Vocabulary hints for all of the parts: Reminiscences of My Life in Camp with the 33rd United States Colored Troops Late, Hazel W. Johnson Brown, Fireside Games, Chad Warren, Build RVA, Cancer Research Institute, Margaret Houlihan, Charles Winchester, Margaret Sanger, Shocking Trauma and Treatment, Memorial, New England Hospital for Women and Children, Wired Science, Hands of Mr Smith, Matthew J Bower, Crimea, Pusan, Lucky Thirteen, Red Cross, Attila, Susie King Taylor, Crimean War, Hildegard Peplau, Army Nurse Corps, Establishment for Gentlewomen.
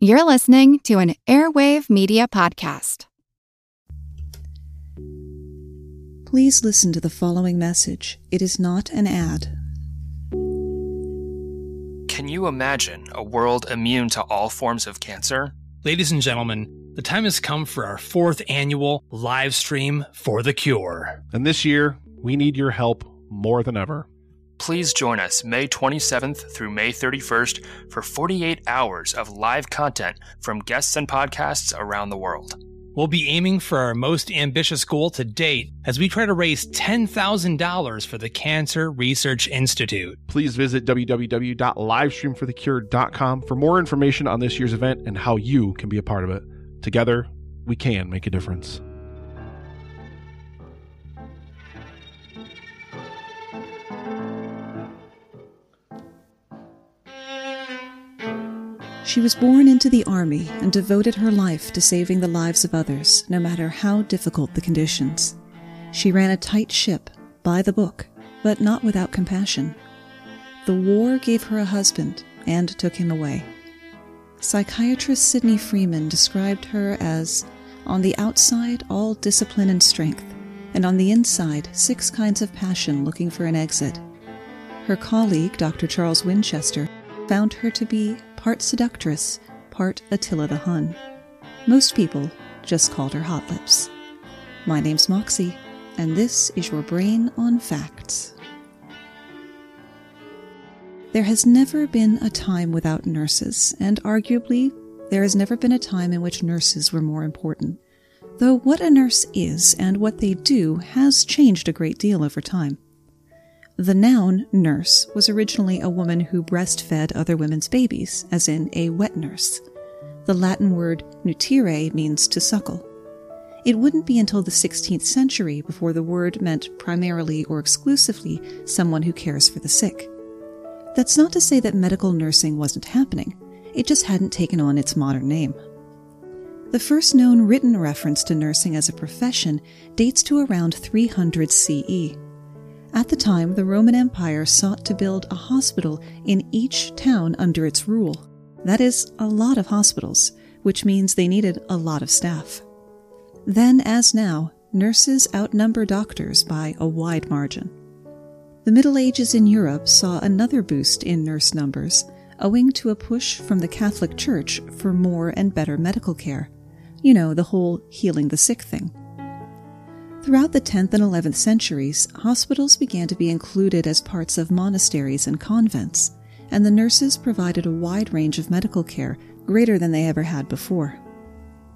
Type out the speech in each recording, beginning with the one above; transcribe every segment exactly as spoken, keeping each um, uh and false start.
You're listening to an Airwave Media Podcast. Please listen to the following message. It is not an ad. Can you imagine a world immune to all forms of cancer? Ladies and gentlemen, the time has come for our fourth annual live stream for the cure. And this year, we need your help more than ever. Please join us May twenty-seventh through May thirty-first for forty-eight hours of live content from guests and podcasts around the world. We'll be aiming for our most ambitious goal to date as we try to raise ten thousand dollars for the Cancer Research Institute. Please visit w w w dot livestream for the cure dot com for more information on this year's event and how you can be a part of it. Together, we can make a difference. She was born into the Army and devoted her life to saving the lives of others, no matter how difficult the conditions. She ran a tight ship, by the book, but not without compassion. The war gave her a husband and took him away. Psychiatrist Sidney Freeman described her as, on the outside, all discipline and strength, and on the inside, six kinds of passion looking for an exit. Her colleague, Doctor Charles Winchester, found her to be part seductress, part Attila the Hun. Most people just called her Hot Lips. My name's Moxie, and this is Your Brain on Facts. There has never been a time without nurses, and arguably, there has never been a time in which nurses were more important. Though what a nurse is and what they do has changed a great deal over time. The noun nurse was originally a woman who breastfed other women's babies, as in a wet nurse. The Latin word nutire means to suckle. It wouldn't be until the sixteenth century before the word meant primarily or exclusively someone who cares for the sick. That's not to say that medical nursing wasn't happening. It just hadn't taken on its modern name. The first known written reference to nursing as a profession dates to around three hundred C E. At the time, the Roman Empire sought to build a hospital in each town under its rule. That is, a lot of hospitals, which means they needed a lot of staff. Then, as now, nurses outnumber doctors by a wide margin. The Middle Ages in Europe saw another boost in nurse numbers, owing to a push from the Catholic Church for more and better medical care. You know, the whole healing the sick thing. Throughout the tenth and eleventh centuries, hospitals began to be included as parts of monasteries and convents, and the nurses provided a wide range of medical care, greater than they ever had before.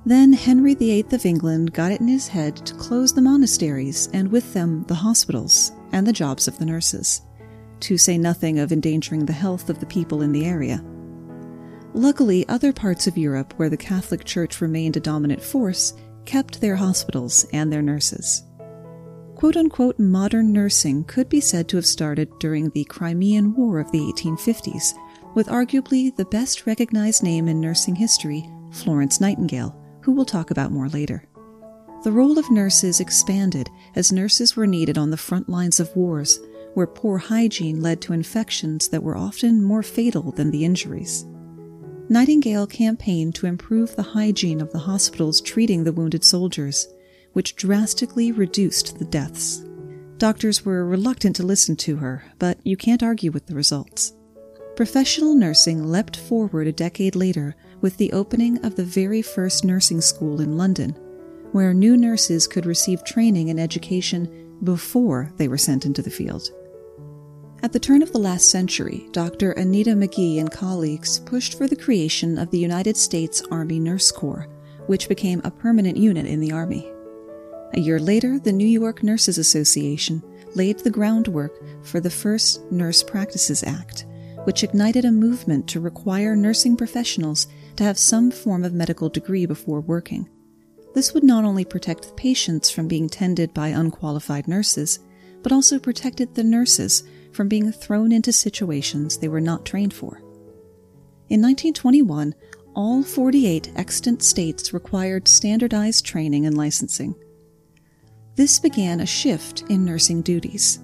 Then Henry the Eighth of England got it in his head to close the monasteries, and with them the hospitals, and the jobs of the nurses, to say nothing of endangering the health of the people in the area. Luckily, other parts of Europe where the Catholic Church remained a dominant force kept their hospitals and their nurses. Quote-unquote modern nursing could be said to have started during the Crimean War of the eighteen fifties, with arguably the best recognized name in nursing history, Florence Nightingale, who we'll talk about more later. The role of nurses expanded as nurses were needed on the front lines of wars, where poor hygiene led to infections that were often more fatal than the injuries. Nightingale campaigned to improve the hygiene of the hospitals treating the wounded soldiers, which drastically reduced the deaths. Doctors were reluctant to listen to her, but you can't argue with the results. Professional nursing leapt forward a decade later with the opening of the very first nursing school in London, where new nurses could receive training and education before they were sent into the field. At the turn of the last century, Doctor Anita McGee and colleagues pushed for the creation of the United States Army Nurse Corps, which became a permanent unit in the Army. A year later, the New York Nurses Association laid the groundwork for the first Nurse Practices Act, which ignited a movement to require nursing professionals to have some form of medical degree before working. This would not only protect patients from being tended by unqualified nurses, but also protected the nurses from being thrown into situations they were not trained for. In nineteen twenty-one, all forty-eight extant states required standardized training and licensing. This began a shift in nursing duties.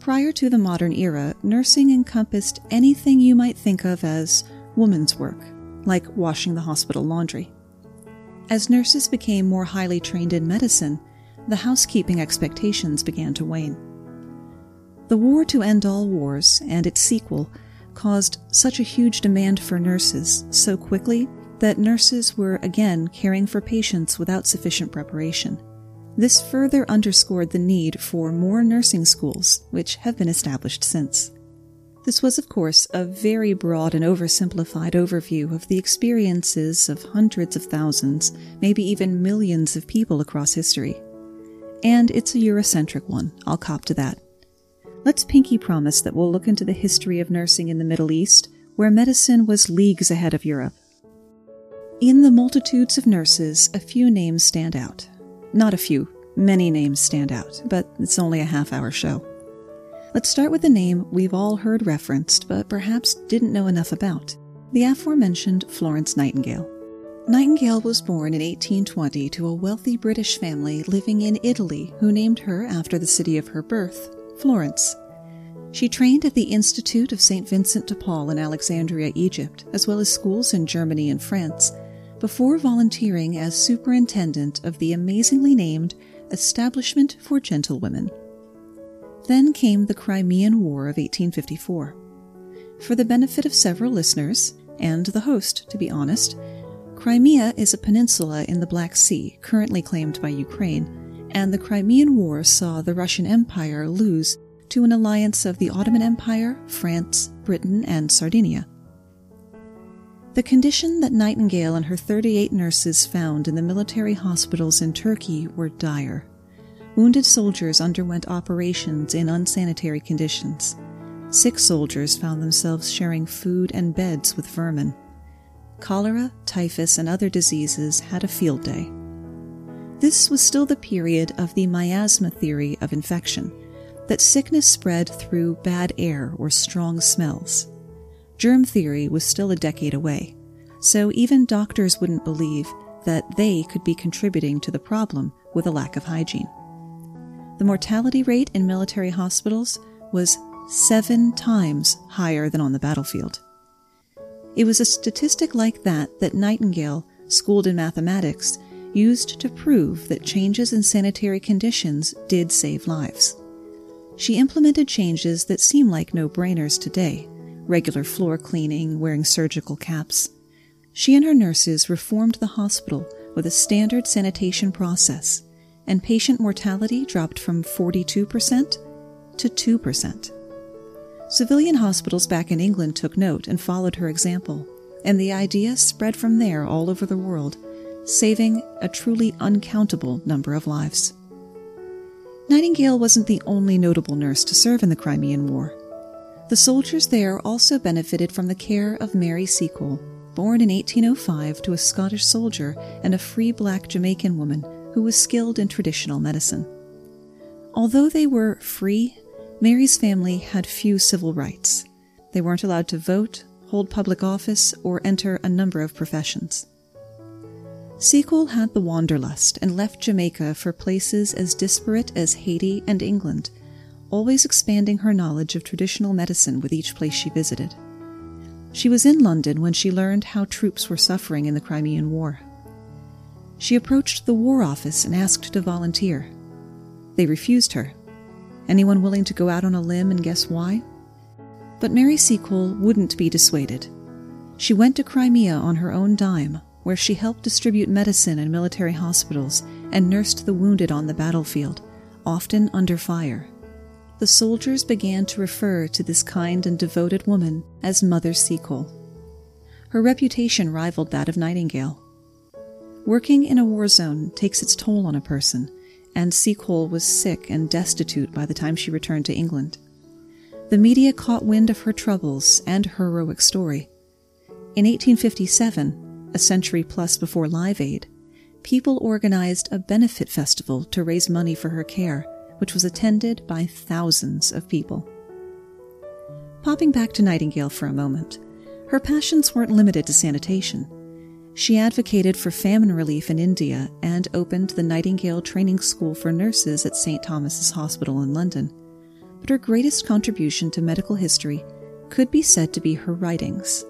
Prior to the modern era, nursing encompassed anything you might think of as woman's work, like washing the hospital laundry. As nurses became more highly trained in medicine, the housekeeping expectations began to wane. The war to end all wars and its sequel caused such a huge demand for nurses so quickly that nurses were again caring for patients without sufficient preparation. This further underscored the need for more nursing schools, which have been established since. This was, of course, a very broad and oversimplified overview of the experiences of hundreds of thousands, maybe even millions of people across history. And it's a Eurocentric one, I'll cop to that. Let's pinky promise that we'll look into the history of nursing in the Middle East, where medicine was leagues ahead of Europe. In the multitudes of nurses, a few names stand out. Not a few, many names stand out, but it's only a half-hour show. Let's start with the name we've all heard referenced, but perhaps didn't know enough about, the aforementioned Florence Nightingale. Nightingale was born in eighteen twenty to a wealthy British family living in Italy who named her after the city of her birth, Florence. She trained at the Institute of Saint Vincent de Paul in Alexandria, Egypt, as well as schools in Germany and France, before volunteering as superintendent of the amazingly named Establishment for Gentlewomen. Then came the Crimean War of eighteen fifty-four. For the benefit of several listeners, and the host, to be honest, Crimea is a peninsula in the Black Sea, currently claimed by Ukraine, and the Crimean War saw the Russian Empire lose to an alliance of the Ottoman Empire, France, Britain, and Sardinia. The condition that Nightingale and her thirty-eight nurses found in the military hospitals in Turkey were dire. Wounded soldiers underwent operations in unsanitary conditions. Sick soldiers found themselves sharing food and beds with vermin. Cholera, typhus, and other diseases had a field day. This was still the period of the miasma theory of infection, that sickness spread through bad air or strong smells. Germ theory was still a decade away, so even doctors wouldn't believe that they could be contributing to the problem with a lack of hygiene. The mortality rate in military hospitals was seven times higher than on the battlefield. It was a statistic like that that Nightingale, schooled in mathematics, used to prove that changes in sanitary conditions did save lives. She implemented changes that seem like no-brainers today: regular floor cleaning, wearing surgical caps. She and her nurses reformed the hospital with a standard sanitation process, and patient mortality dropped from forty-two percent to two percent. Civilian hospitals back in England took note and followed her example, and the idea spread from there all over the world, saving a truly uncountable number of lives. Nightingale wasn't the only notable nurse to serve in the Crimean War. The soldiers there also benefited from the care of Mary Seacole, born in eighteen oh five to a Scottish soldier and a free black Jamaican woman who was skilled in traditional medicine. Although they were free, Mary's family had few civil rights. They weren't allowed to vote, hold public office, or enter a number of professions. Seacole had the wanderlust and left Jamaica for places as disparate as Haiti and England, always expanding her knowledge of traditional medicine with each place she visited. She was in London when she learned how troops were suffering in the Crimean War. She approached the War Office and asked to volunteer. They refused her. Anyone willing to go out on a limb and guess why? But Mary Seacole wouldn't be dissuaded. She went to Crimea on her own dime, where she helped distribute medicine in military hospitals and nursed the wounded on the battlefield, often under fire. The soldiers began to refer to this kind and devoted woman as Mother Seacole. Her reputation rivaled that of Nightingale. Working in a war zone takes its toll on a person, and Seacole was sick and destitute by the time she returned to England. The media caught wind of her troubles and her heroic story. In eighteen fifty-seven, a century plus before Live Aid, people organized a benefit festival to raise money for her care, which was attended by thousands of people. Popping back to Nightingale for a moment, her passions weren't limited to sanitation. She advocated for famine relief in India and opened the Nightingale Training School for Nurses at Saint Thomas's Hospital in London, but her greatest contribution to medical history could be said to be her writings.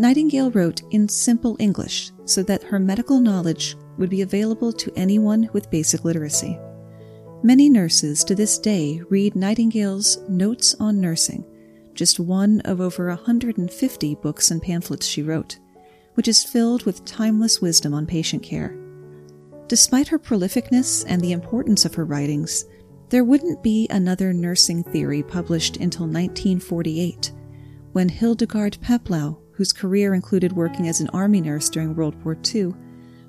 Nightingale wrote in simple English so that her medical knowledge would be available to anyone with basic literacy. Many nurses to this day read Nightingale's Notes on Nursing, just one of over one hundred fifty books and pamphlets she wrote, which is filled with timeless wisdom on patient care. Despite her prolificness and the importance of her writings, there wouldn't be another nursing theory published until nineteen forty-eight, when Hildegard Peplau, whose career included working as an army nurse during World War Two,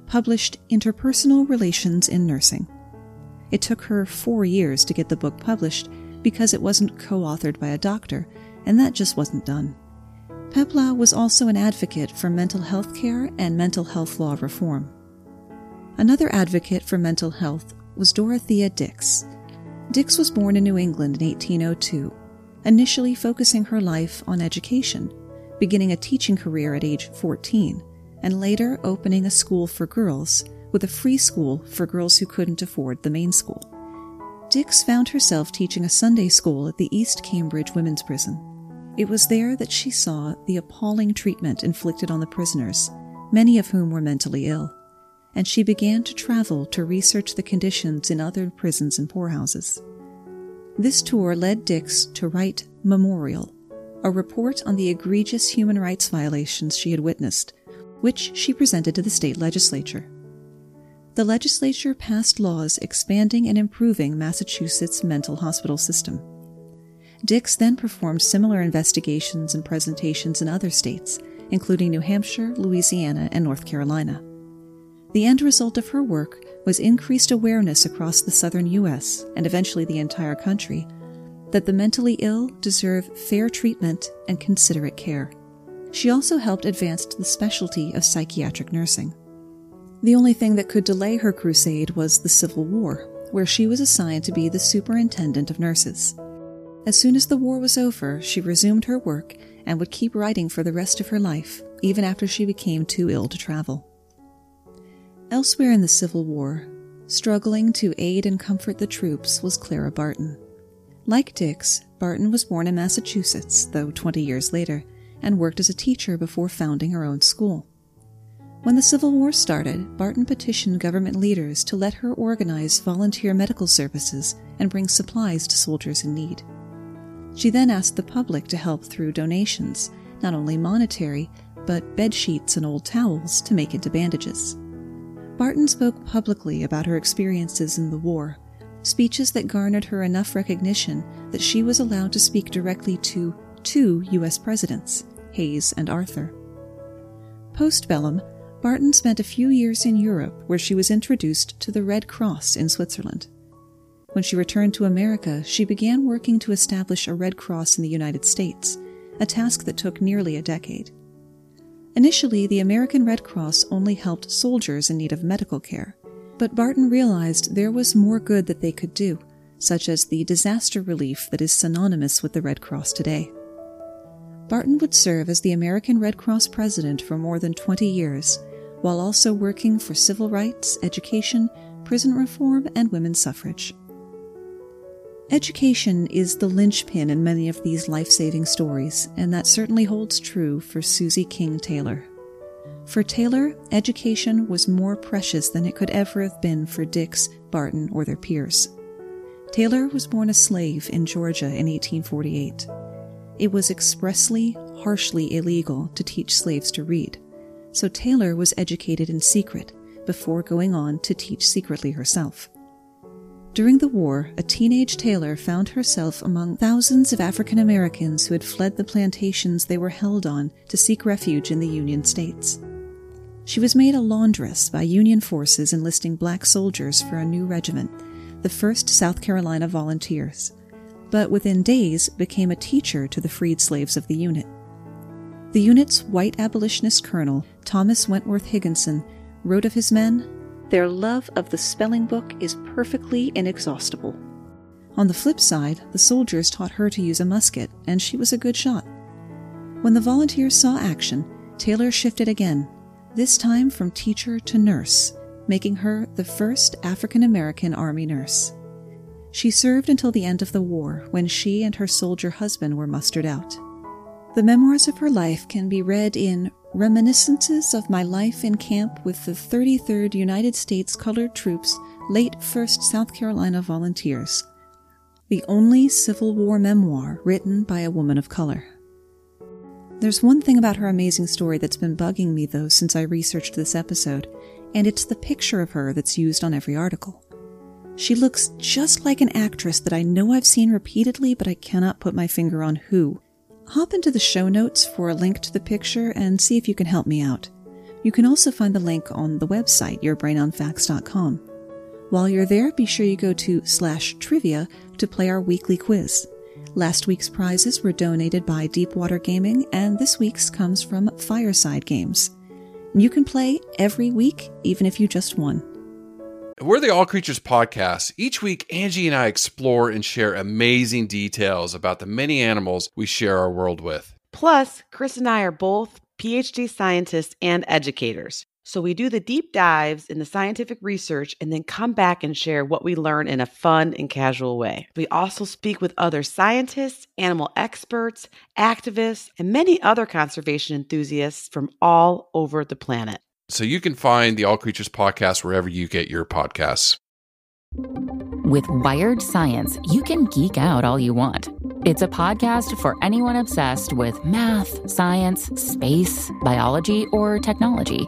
published Interpersonal Relations in Nursing. It took her four years to get the book published because it wasn't co-authored by a doctor, and that just wasn't done. Peplau was also an advocate for mental health care and mental health law reform. Another advocate for mental health was Dorothea Dix. Dix was born in New England in eighteen oh two, initially focusing her life on education, beginning a teaching career at age fourteen, and later opening a school for girls, with a free school for girls who couldn't afford the main school. Dix found herself teaching a Sunday school at the East Cambridge Women's Prison. It was there that she saw the appalling treatment inflicted on the prisoners, many of whom were mentally ill, and she began to travel to research the conditions in other prisons and poorhouses. This tour led Dix to write Memorial, a report on the egregious human rights violations she had witnessed, which she presented to the state legislature. The legislature passed laws expanding and improving Massachusetts' mental hospital system. Dix then performed similar investigations and presentations in other states, including New Hampshire, Louisiana, and North Carolina. The end result of her work was increased awareness across the southern U S, and eventually the entire country, that the mentally ill deserve fair treatment and considerate care. She also helped advance the specialty of psychiatric nursing. The only thing that could delay her crusade was the Civil War, where she was assigned to be the superintendent of nurses. As soon as the war was over, she resumed her work and would keep writing for the rest of her life, even after she became too ill to travel. Elsewhere in the Civil War, struggling to aid and comfort the troops was Clara Barton. Like Dix, Barton was born in Massachusetts, though twenty years later, and worked as a teacher before founding her own school. When the Civil War started, Barton petitioned government leaders to let her organize volunteer medical services and bring supplies to soldiers in need. She then asked the public to help through donations, not only monetary, but bed sheets and old towels to make into bandages. Barton spoke publicly about her experiences in the war, speeches that garnered her enough recognition that she was allowed to speak directly to two U S presidents, Hayes and Arthur. Postbellum, Barton spent a few years in Europe, where she was introduced to the Red Cross in Switzerland. When she returned to America, she began working to establish a Red Cross in the United States, a task that took nearly a decade. Initially, the American Red Cross only helped soldiers in need of medical care, but Barton realized there was more good that they could do, such as the disaster relief that is synonymous with the Red Cross today. Barton would serve as the American Red Cross president for more than twenty years, while also working for civil rights, education, prison reform, and women's suffrage. Education is the linchpin in many of these life-saving stories, and that certainly holds true for Susie King Taylor. For Taylor, education was more precious than it could ever have been for Dix, Barton, or their peers. Taylor was born a slave in Georgia in eighteen forty-eight. It was expressly, harshly illegal to teach slaves to read, so Taylor was educated in secret before going on to teach secretly herself. During the war, a teenage Taylor found herself among thousands of African Americans who had fled the plantations they were held on to seek refuge in the Union states. She was made a laundress by Union forces enlisting black soldiers for a new regiment, the first South Carolina Volunteers, but within days became a teacher to the freed slaves of the unit. The unit's white abolitionist colonel, Thomas Wentworth Higginson, wrote of his men, "Their love of the spelling book is perfectly inexhaustible." On the flip side, the soldiers taught her to use a musket, and she was a good shot. When the volunteers saw action, Taylor shifted again, this time from teacher to nurse, making her the first African-American Army nurse. She served until the end of the war, when she and her soldier husband were mustered out. The memoirs of her life can be read in Reminiscences of my life in camp with the thirty-third United States Colored Troops, late first South Carolina Volunteers. The only Civil War memoir written by a woman of color. There's one thing about her amazing story that's been bugging me, though, since I researched this episode, and it's the picture of her that's used on every article. She looks just like an actress that I know I've seen repeatedly, but I cannot put my finger on who. Hop into the show notes for a link to the picture and see if you can help me out. You can also find the link on the website, your brain on facts dot com. While you're there, be sure you go to slash trivia to play our weekly quiz. Last week's prizes were donated by Deepwater Gaming, and this week's comes from Fireside Games. You can play every week, even if you just won. We're the All Creatures Podcast. Each week, Angie and I explore and share amazing details about the many animals we share our world with. Plus, Chris and I are both PhD scientists and educators. So we do the deep dives in the scientific research and then come back and share what we learn in a fun and casual way. We also speak with other scientists, animal experts, activists, and many other conservation enthusiasts from all over the planet. So you can find the All Creatures Podcast wherever you get your podcasts. With Wired Science, you can geek out all you want. It's a podcast for anyone obsessed with math, science, space, biology, or technology.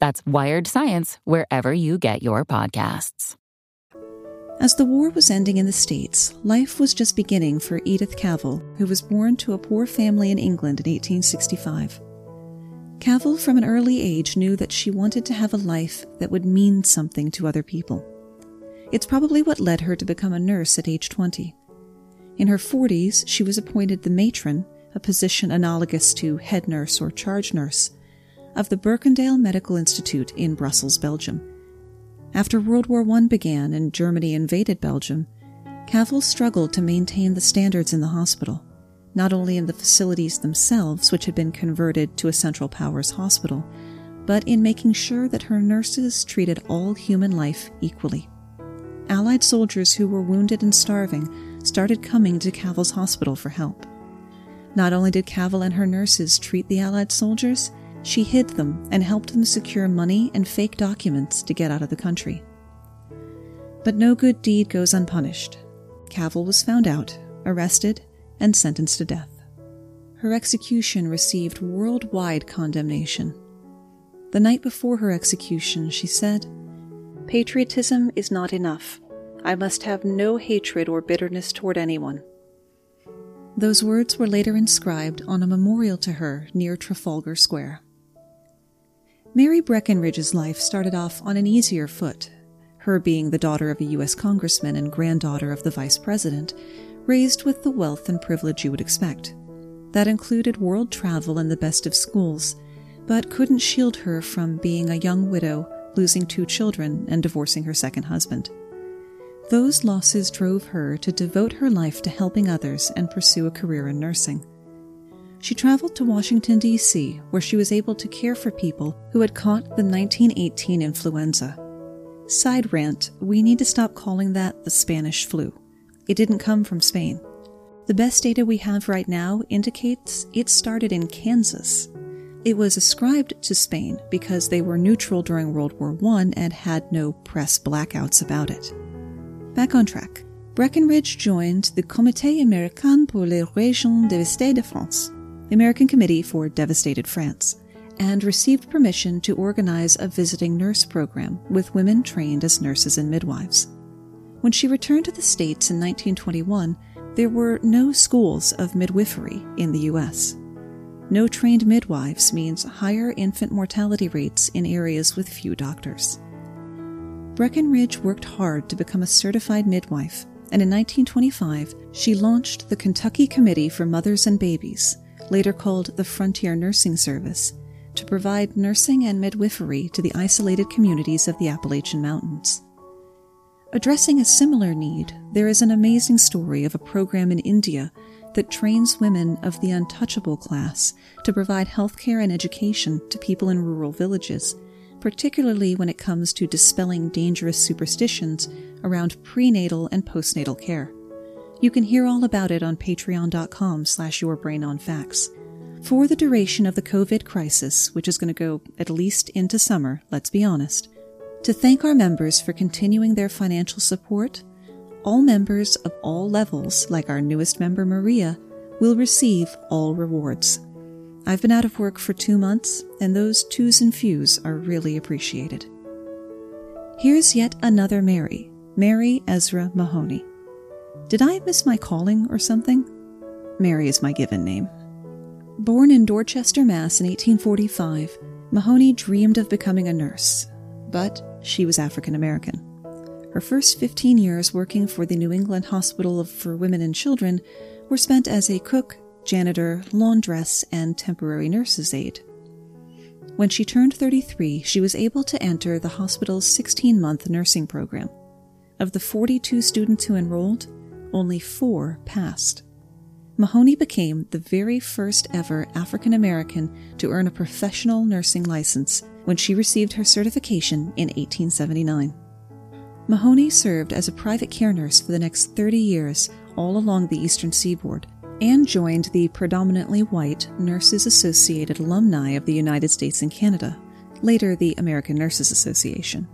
That's Wired Science, wherever you get your podcasts. As the war was ending in the States, life was just beginning for Edith Cavell, who was born to a poor family in England in eighteen sixty-five. Cavell, from an early age, knew that she wanted to have a life that would mean something to other people. It's probably what led her to become a nurse at age twenty. In her forties, she was appointed the matron, a position analogous to head nurse or charge nurse, of the Birkendale Medical Institute in Brussels, Belgium. After World War One began and Germany invaded Belgium, Cavell struggled to maintain the standards in the hospital, not only in the facilities themselves, which had been converted to a Central Powers hospital, but in making sure that her nurses treated all human life equally. Allied soldiers who were wounded and starving started coming to Cavell's hospital for help. Not only did Cavell and her nurses treat the Allied soldiers, she hid them and helped them secure money and fake documents to get out of the country. But no good deed goes unpunished. Cavell was found out, arrested, and sentenced to death. Her execution received worldwide condemnation. The night before her execution, she said, "Patriotism is not enough. I must have no hatred or bitterness toward anyone." Those words were later inscribed on a memorial to her near Trafalgar Square. Mary Breckenridge's life started off on an easier foot. Her being the daughter of a U S congressman and granddaughter of the vice president, raised with the wealth and privilege you would expect. That included world travel and the best of schools, but couldn't shield her from being a young widow, losing two children, and divorcing her second husband. Those losses drove her to devote her life to helping others and pursue a career in nursing. She traveled to Washington, D C, where she was able to care for people who had caught the nineteen eighteen influenza. Side rant, we need to stop calling that the Spanish flu. It didn't come from Spain. The best data we have right now indicates it started in Kansas. It was ascribed to Spain because they were neutral during World War One and had no press blackouts about it. Back on track, Breckenridge joined the Comité Américain pour les Régions Dévastées de France, the American Committee for Devastated France, and received permission to organize a visiting nurse program with women trained as nurses and midwives. When she returned to the States in nineteen twenty-one, there were no schools of midwifery in the U S. No trained midwives means higher infant mortality rates in areas with few doctors. Breckenridge worked hard to become a certified midwife, and in nineteen twenty-five, she launched the Kentucky Committee for Mothers and Babies, later called the Frontier Nursing Service, to provide nursing and midwifery to the isolated communities of the Appalachian Mountains. Addressing a similar need, there is an amazing story of a program in India that trains women of the untouchable class to provide healthcare and education to people in rural villages, particularly when it comes to dispelling dangerous superstitions around prenatal and postnatal care. You can hear all about it on patreon.com slash yourbrainonfacts. For the duration of the COVID crisis, which is going to go at least into summer, let's be honest, to thank our members for continuing their financial support, all members of all levels, like our newest member Maria, will receive all rewards. I've been out of work for two months, and those twos and fews are really appreciated. Here's yet another Mary, Mary Ezra Mahoney. Did I miss my calling or something? Mary is my given name. Born in Dorchester, Mass in eighteen forty-five, Mahoney dreamed of becoming a nurse, but she was African American. Her first fifteen years working for the New England Hospital for Women and Children were spent as a cook, janitor, laundress, and temporary nurse's aide. When she turned thirty-three, she was able to enter the hospital's sixteen-month nursing program. Of the forty-two students who enrolled, only four passed. Mahoney became the very first ever African American to earn a professional nursing license when she received her certification in eighteen seventy-nine. Mahoney served as a private care nurse for the next thirty years all along the Eastern Seaboard and joined the predominantly white Nurses Associated alumni of the United States and Canada, later the American Nurses Association.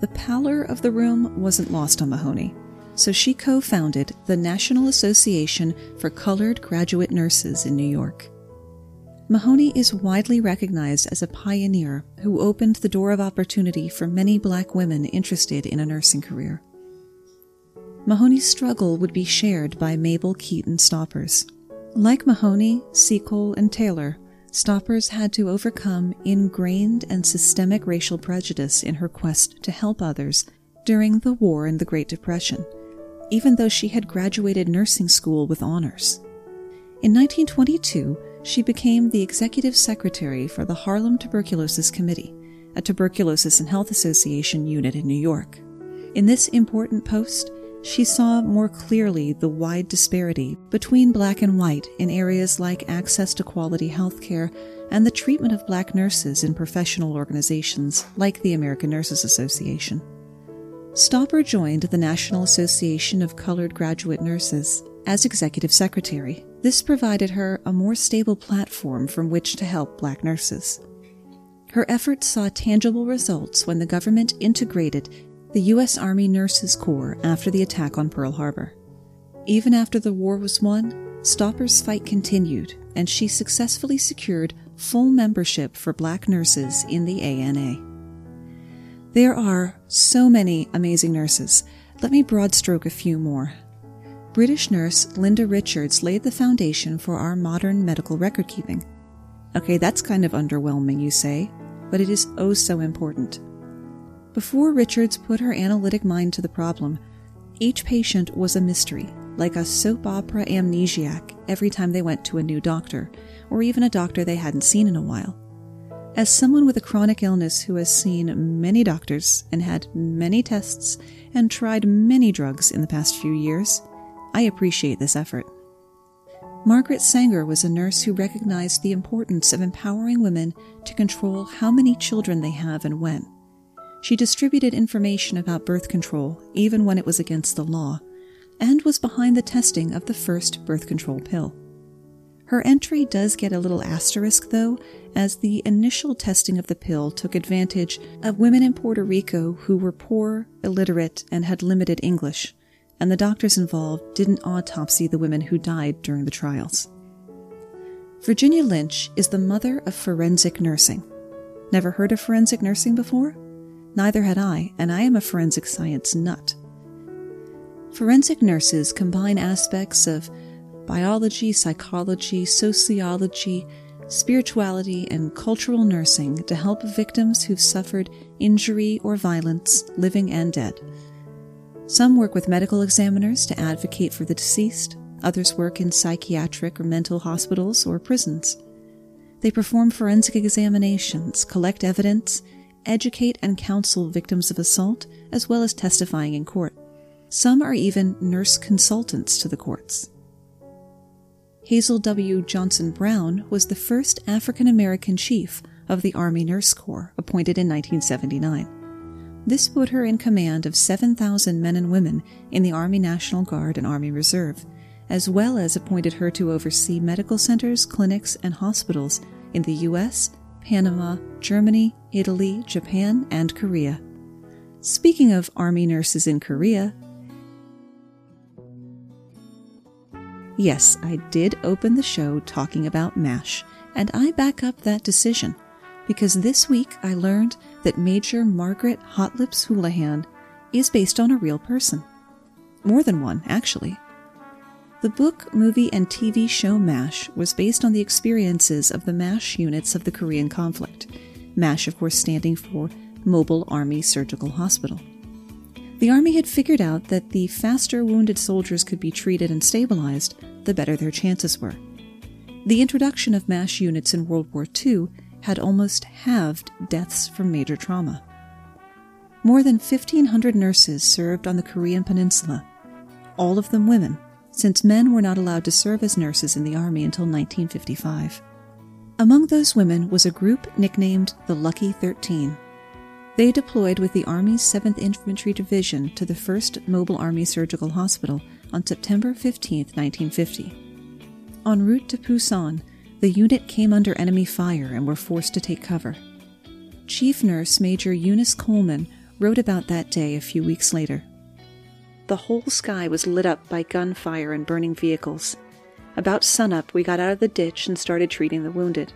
The pallor of the room wasn't lost on Mahoney, so she co-founded the National Association for Colored Graduate Nurses in New York. Mahoney is widely recognized as a pioneer who opened the door of opportunity for many black women interested in a nursing career. Mahoney's struggle would be shared by Mabel Keaton Staupers. Like Mahoney, Seacole, and Taylor, Staupers had to overcome ingrained and systemic racial prejudice in her quest to help others during the war and the Great Depression, even though she had graduated nursing school with honors. In nineteen twenty-two, she became the executive secretary for the Harlem Tuberculosis Committee, a tuberculosis and health association unit in New York. In this important post, she saw more clearly the wide disparity between black and white in areas like access to quality health care and the treatment of black nurses in professional organizations like the American Nurses Association. Staupers joined the National Association of Colored Graduate Nurses as executive secretary. This provided her a more stable platform from which to help black nurses. Her efforts saw tangible results when the government integrated the U S Army Nurses Corps after the attack on Pearl Harbor. Even after the war was won, Staupers' fight continued, and she successfully secured full membership for black nurses in the A N A. There are so many amazing nurses. Let me broad stroke a few more. British nurse Linda Richards laid the foundation for our modern medical record keeping. Okay, that's kind of underwhelming, you say, but it is oh so important. Before Richards put her analytic mind to the problem, each patient was a mystery, like a soap opera amnesiac every time they went to a new doctor, or even a doctor they hadn't seen in a while. As someone with a chronic illness who has seen many doctors and had many tests and tried many drugs in the past few years, I appreciate this effort. Margaret Sanger was a nurse who recognized the importance of empowering women to control how many children they have and when. She distributed information about birth control, even when it was against the law, and was behind the testing of the first birth control pill. Her entry does get a little asterisk, though, as the initial testing of the pill took advantage of women in Puerto Rico who were poor, illiterate, and had limited English, and the doctors involved didn't autopsy the women who died during the trials. Virginia Lynch is the mother of forensic nursing. Never heard of forensic nursing before? Neither had I, and I am a forensic science nut. Forensic nurses combine aspects of biology, psychology, sociology, spirituality, and cultural nursing to help victims who've suffered injury or violence, living and dead. Some work with medical examiners to advocate for the deceased, others work in psychiatric or mental hospitals or prisons. They perform forensic examinations, collect evidence, educate and counsel victims of assault, as well as testifying in court. Some are even nurse consultants to the courts. Hazel W. Johnson Brown was the first African-American chief of the Army Nurse Corps, appointed in nineteen seventy-nine. This put her in command of seven thousand men and women in the Army National Guard and Army Reserve, as well as appointed her to oversee medical centers, clinics, and hospitals in the U S, Panama, Germany, Italy, Japan, and Korea. Speaking of Army nurses in Korea, yes, I did open the show talking about MASH, and I back up that decision, because this week I learned that Major Margaret Hotlips Houlihan is based on a real person. More than one, actually. The book, movie, and T V show MASH was based on the experiences of the MASH units of the Korean conflict. MASH, of course, standing for Mobile Army Surgical Hospital. The Army had figured out that the faster wounded soldiers could be treated and stabilized, the better their chances were. The introduction of MASH units in World War Two had almost halved deaths from major trauma. More than fifteen hundred nurses served on the Korean Peninsula, all of them women, since men were not allowed to serve as nurses in the Army until nineteen fifty-five. Among those women was a group nicknamed the Lucky Thirteen. They deployed with the Army's seventh Infantry Division to the first Mobile Army Surgical Hospital on September fifteenth, nineteen fifty. En route to Pusan, the unit came under enemy fire and were forced to take cover. Chief Nurse Major Eunice Coleman wrote about that day a few weeks later. The whole sky was lit up by gunfire and burning vehicles. About sunup, we got out of the ditch and started treating the wounded.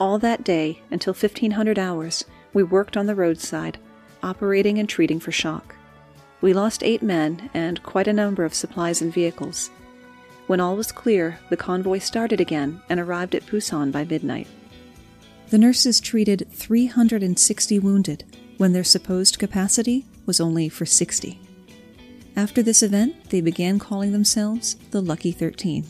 All that day, until fifteen hundred hours, we worked on the roadside, operating and treating for shock. We lost eight men and quite a number of supplies and vehicles. When all was clear, the convoy started again and arrived at Pusan by midnight. The nurses treated three hundred sixty wounded when their supposed capacity was only for sixty. After this event, they began calling themselves the Lucky Thirteen.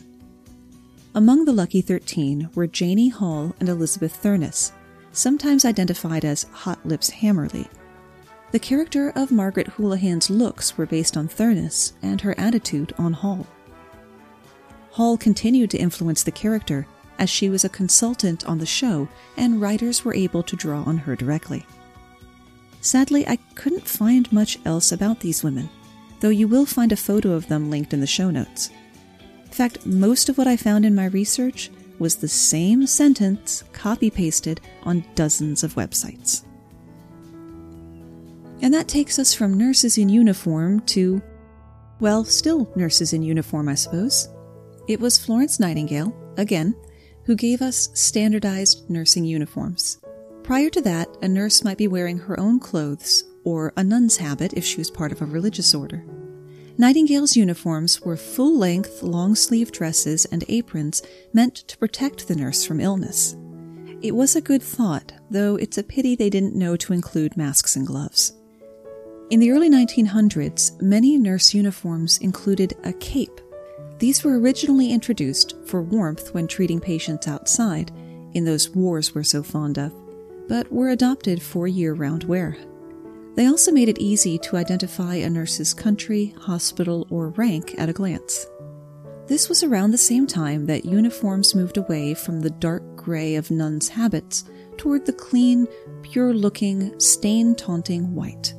Among the Lucky Thirteen were Janie Hall and Elizabeth Thurness, sometimes identified as Hot Lips Hammerly. The character of Margaret Houlihan's looks were based on Thurness and her attitude on Hall. Hall continued to influence the character as she was a consultant on the show, and writers were able to draw on her directly. Sadly, I couldn't find much else about these women, though you will find a photo of them linked in the show notes. In fact, most of what I found in my research was the same sentence copy-pasted on dozens of websites. And that takes us from nurses in uniform to, well, still nurses in uniform, I suppose. It was Florence Nightingale, again, who gave us standardized nursing uniforms. Prior to that, a nurse might be wearing her own clothes, or a nun's habit if she was part of a religious order. Nightingale's uniforms were full-length, long-sleeve dresses and aprons meant to protect the nurse from illness. It was a good thought, though it's a pity they didn't know to include masks and gloves. In the early nineteen hundreds, many nurse uniforms included a cape. These were originally introduced for warmth when treating patients outside, in those wars we're so fond of, but were adopted for year-round wear. They also made it easy to identify a nurse's country, hospital, or rank at a glance. This was around the same time that uniforms moved away from the dark gray of nuns' habits toward the clean, pure-looking, stain-taunting white.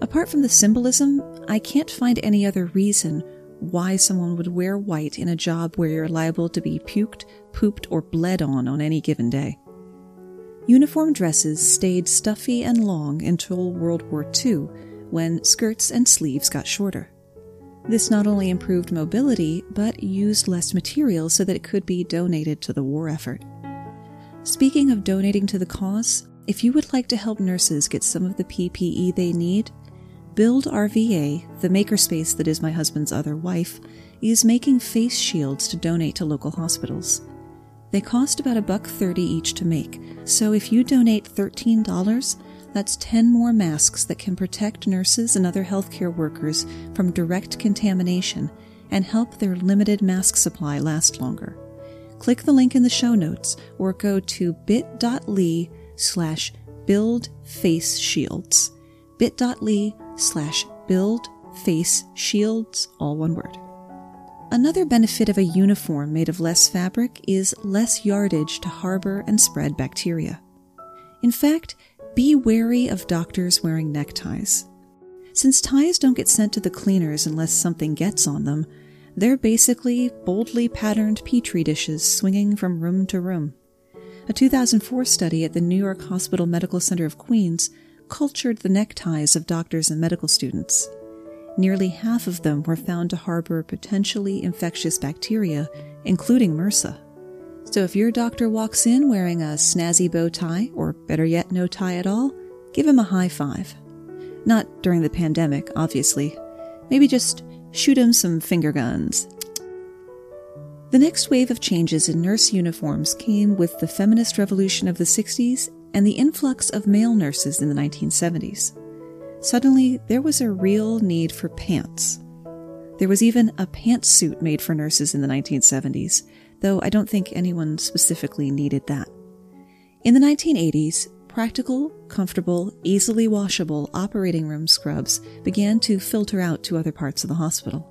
Apart from the symbolism, I can't find any other reason why someone would wear white in a job where you're liable to be puked, pooped, or bled on on any given day. Uniform dresses stayed stuffy and long until World War Two, when skirts and sleeves got shorter. This not only improved mobility, but used less material so that it could be donated to the war effort. Speaking of donating to the cause, if you would like to help nurses get some of the P P E they need, Build R V A, the makerspace that is my husband's other wife, is making face shields to donate to local hospitals. They cost about a buck thirty each to make, so if you donate thirteen dollars, that's ten more masks that can protect nurses and other healthcare workers from direct contamination and help their limited mask supply last longer. click the link in the show notes or go to bit.ly slash build face shields. bit.ly slash build face shields, all one word. Another benefit of a uniform made of less fabric is less yardage to harbor and spread bacteria. In fact, be wary of doctors wearing neckties. Since ties don't get sent to the cleaners unless something gets on them, they're basically boldly patterned Petri dishes swinging from room to room. A two thousand four study at the New York Hospital Medical Center of Queens cultured the neckties of doctors and medical students. Nearly half of them were found to harbor potentially infectious bacteria, including MRSA. So if your doctor walks in wearing a snazzy bow tie, or better yet, no tie at all, give him a high five. Not during the pandemic, obviously. Maybe just shoot him some finger guns. The next wave of changes in nurse uniforms came with the feminist revolution of the sixties and the influx of male nurses in the nineteen seventies. Suddenly, there was a real need for pants. There was even a pantsuit made for nurses in the nineteen seventies, though I don't think anyone specifically needed that. In the nineteen eighties, practical, comfortable, easily washable operating room scrubs began to filter out to other parts of the hospital.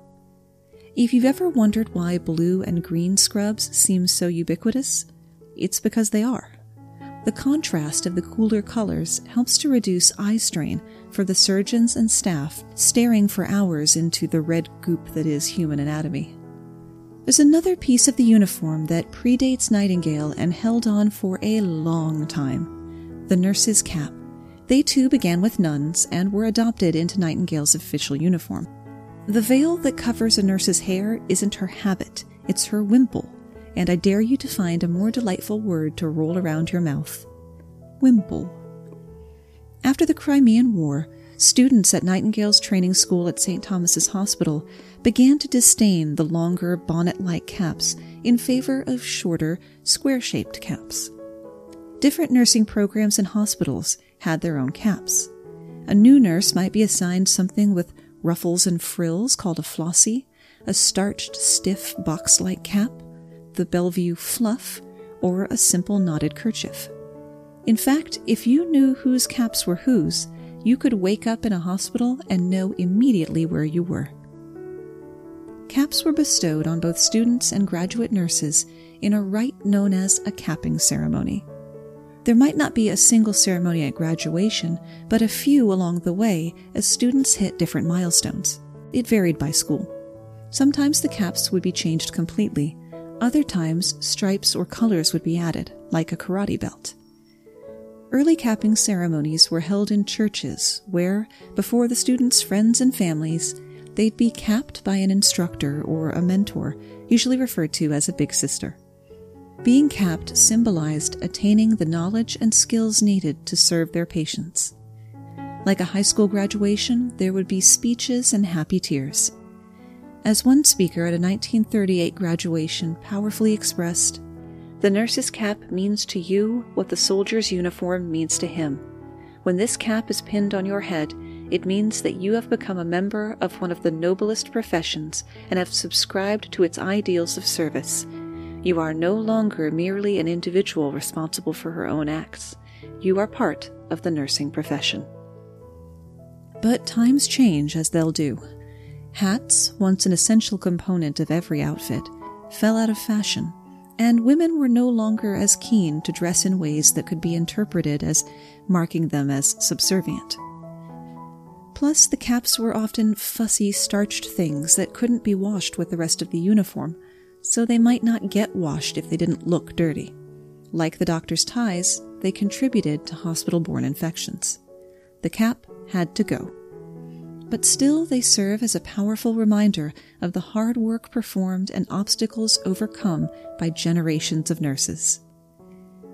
If you've ever wondered why blue and green scrubs seem so ubiquitous, it's because they are. The contrast of the cooler colors helps to reduce eye strain for the surgeons and staff staring for hours into the red goop that is human anatomy. There's another piece of the uniform that predates Nightingale and held on for a long time: the nurse's cap. They too began with nuns and were adopted into Nightingale's official uniform. The veil that covers a nurse's hair isn't her habit, it's her wimple. And I dare you to find a more delightful word to roll around your mouth. Wimple. After the Crimean War, students at Nightingale's training school at Saint Thomas's Hospital began to disdain the longer bonnet-like caps in favor of shorter, square-shaped caps. Different nursing programs and hospitals had their own caps. A new nurse might be assigned something with ruffles and frills called a flossie, a starched, stiff, box-like cap, the Bellevue fluff, or a simple knotted kerchief. In fact, if you knew whose caps were whose, you could wake up in a hospital and know immediately where you were. Caps were bestowed on both students and graduate nurses in a rite known as a capping ceremony. There might not be a single ceremony at graduation, but a few along the way as students hit different milestones. It varied by school. Sometimes the caps would be changed completely. Other times, stripes or colors would be added, like a karate belt. Early capping ceremonies were held in churches where, before the students' friends and families, they'd be capped by an instructor or a mentor, usually referred to as a big sister. Being capped symbolized attaining the knowledge and skills needed to serve their patients. Like a high school graduation, there would be speeches and happy tears. As one speaker at a nineteen thirty-eight graduation powerfully expressed, "The nurse's cap means to you what the soldier's uniform means to him. When this cap is pinned on your head, it means that you have become a member of one of the noblest professions and have subscribed to its ideals of service. You are no longer merely an individual responsible for her own acts. You are part of the nursing profession." But times change, as they'll do. Hats, once an essential component of every outfit, fell out of fashion, and women were no longer as keen to dress in ways that could be interpreted as marking them as subservient. Plus, the caps were often fussy, starched things that couldn't be washed with the rest of the uniform, so they might not get washed if they didn't look dirty. Like the doctor's ties, they contributed to hospital-borne infections. The cap had to go. But still they serve as a powerful reminder of the hard work performed and obstacles overcome by generations of nurses.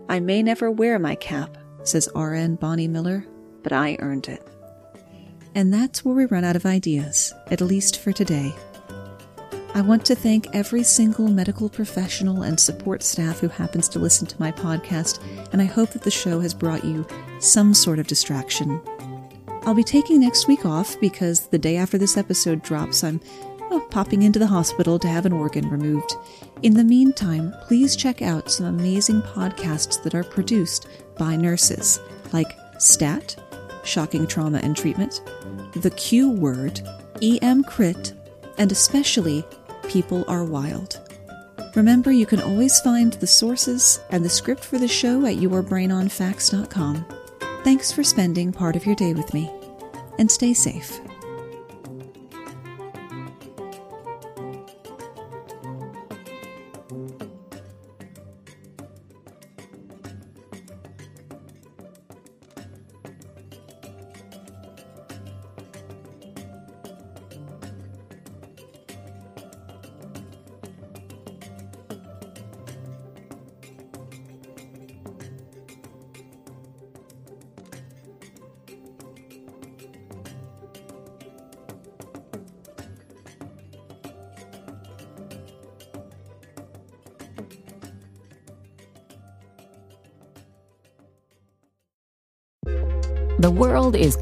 "I may never wear my cap," says R N Bonnie Miller, "but I earned it." And that's where we run out of ideas, at least for today. I want to thank every single medical professional and support staff who happens to listen to my podcast, and I hope that the show has brought you some sort of distraction. I'll be taking next week off because the day after this episode drops, I'm of popping into the hospital to have an organ removed. In the meantime, please check out some amazing podcasts that are produced by nurses, like STAT, Shocking Trauma and Treatment, The Q Word, E M Crit, and especially People Are Wild. Remember, you can always find the sources and the script for the show at your brain on facts dot com. Thanks for spending part of your day with me, and stay safe. The world is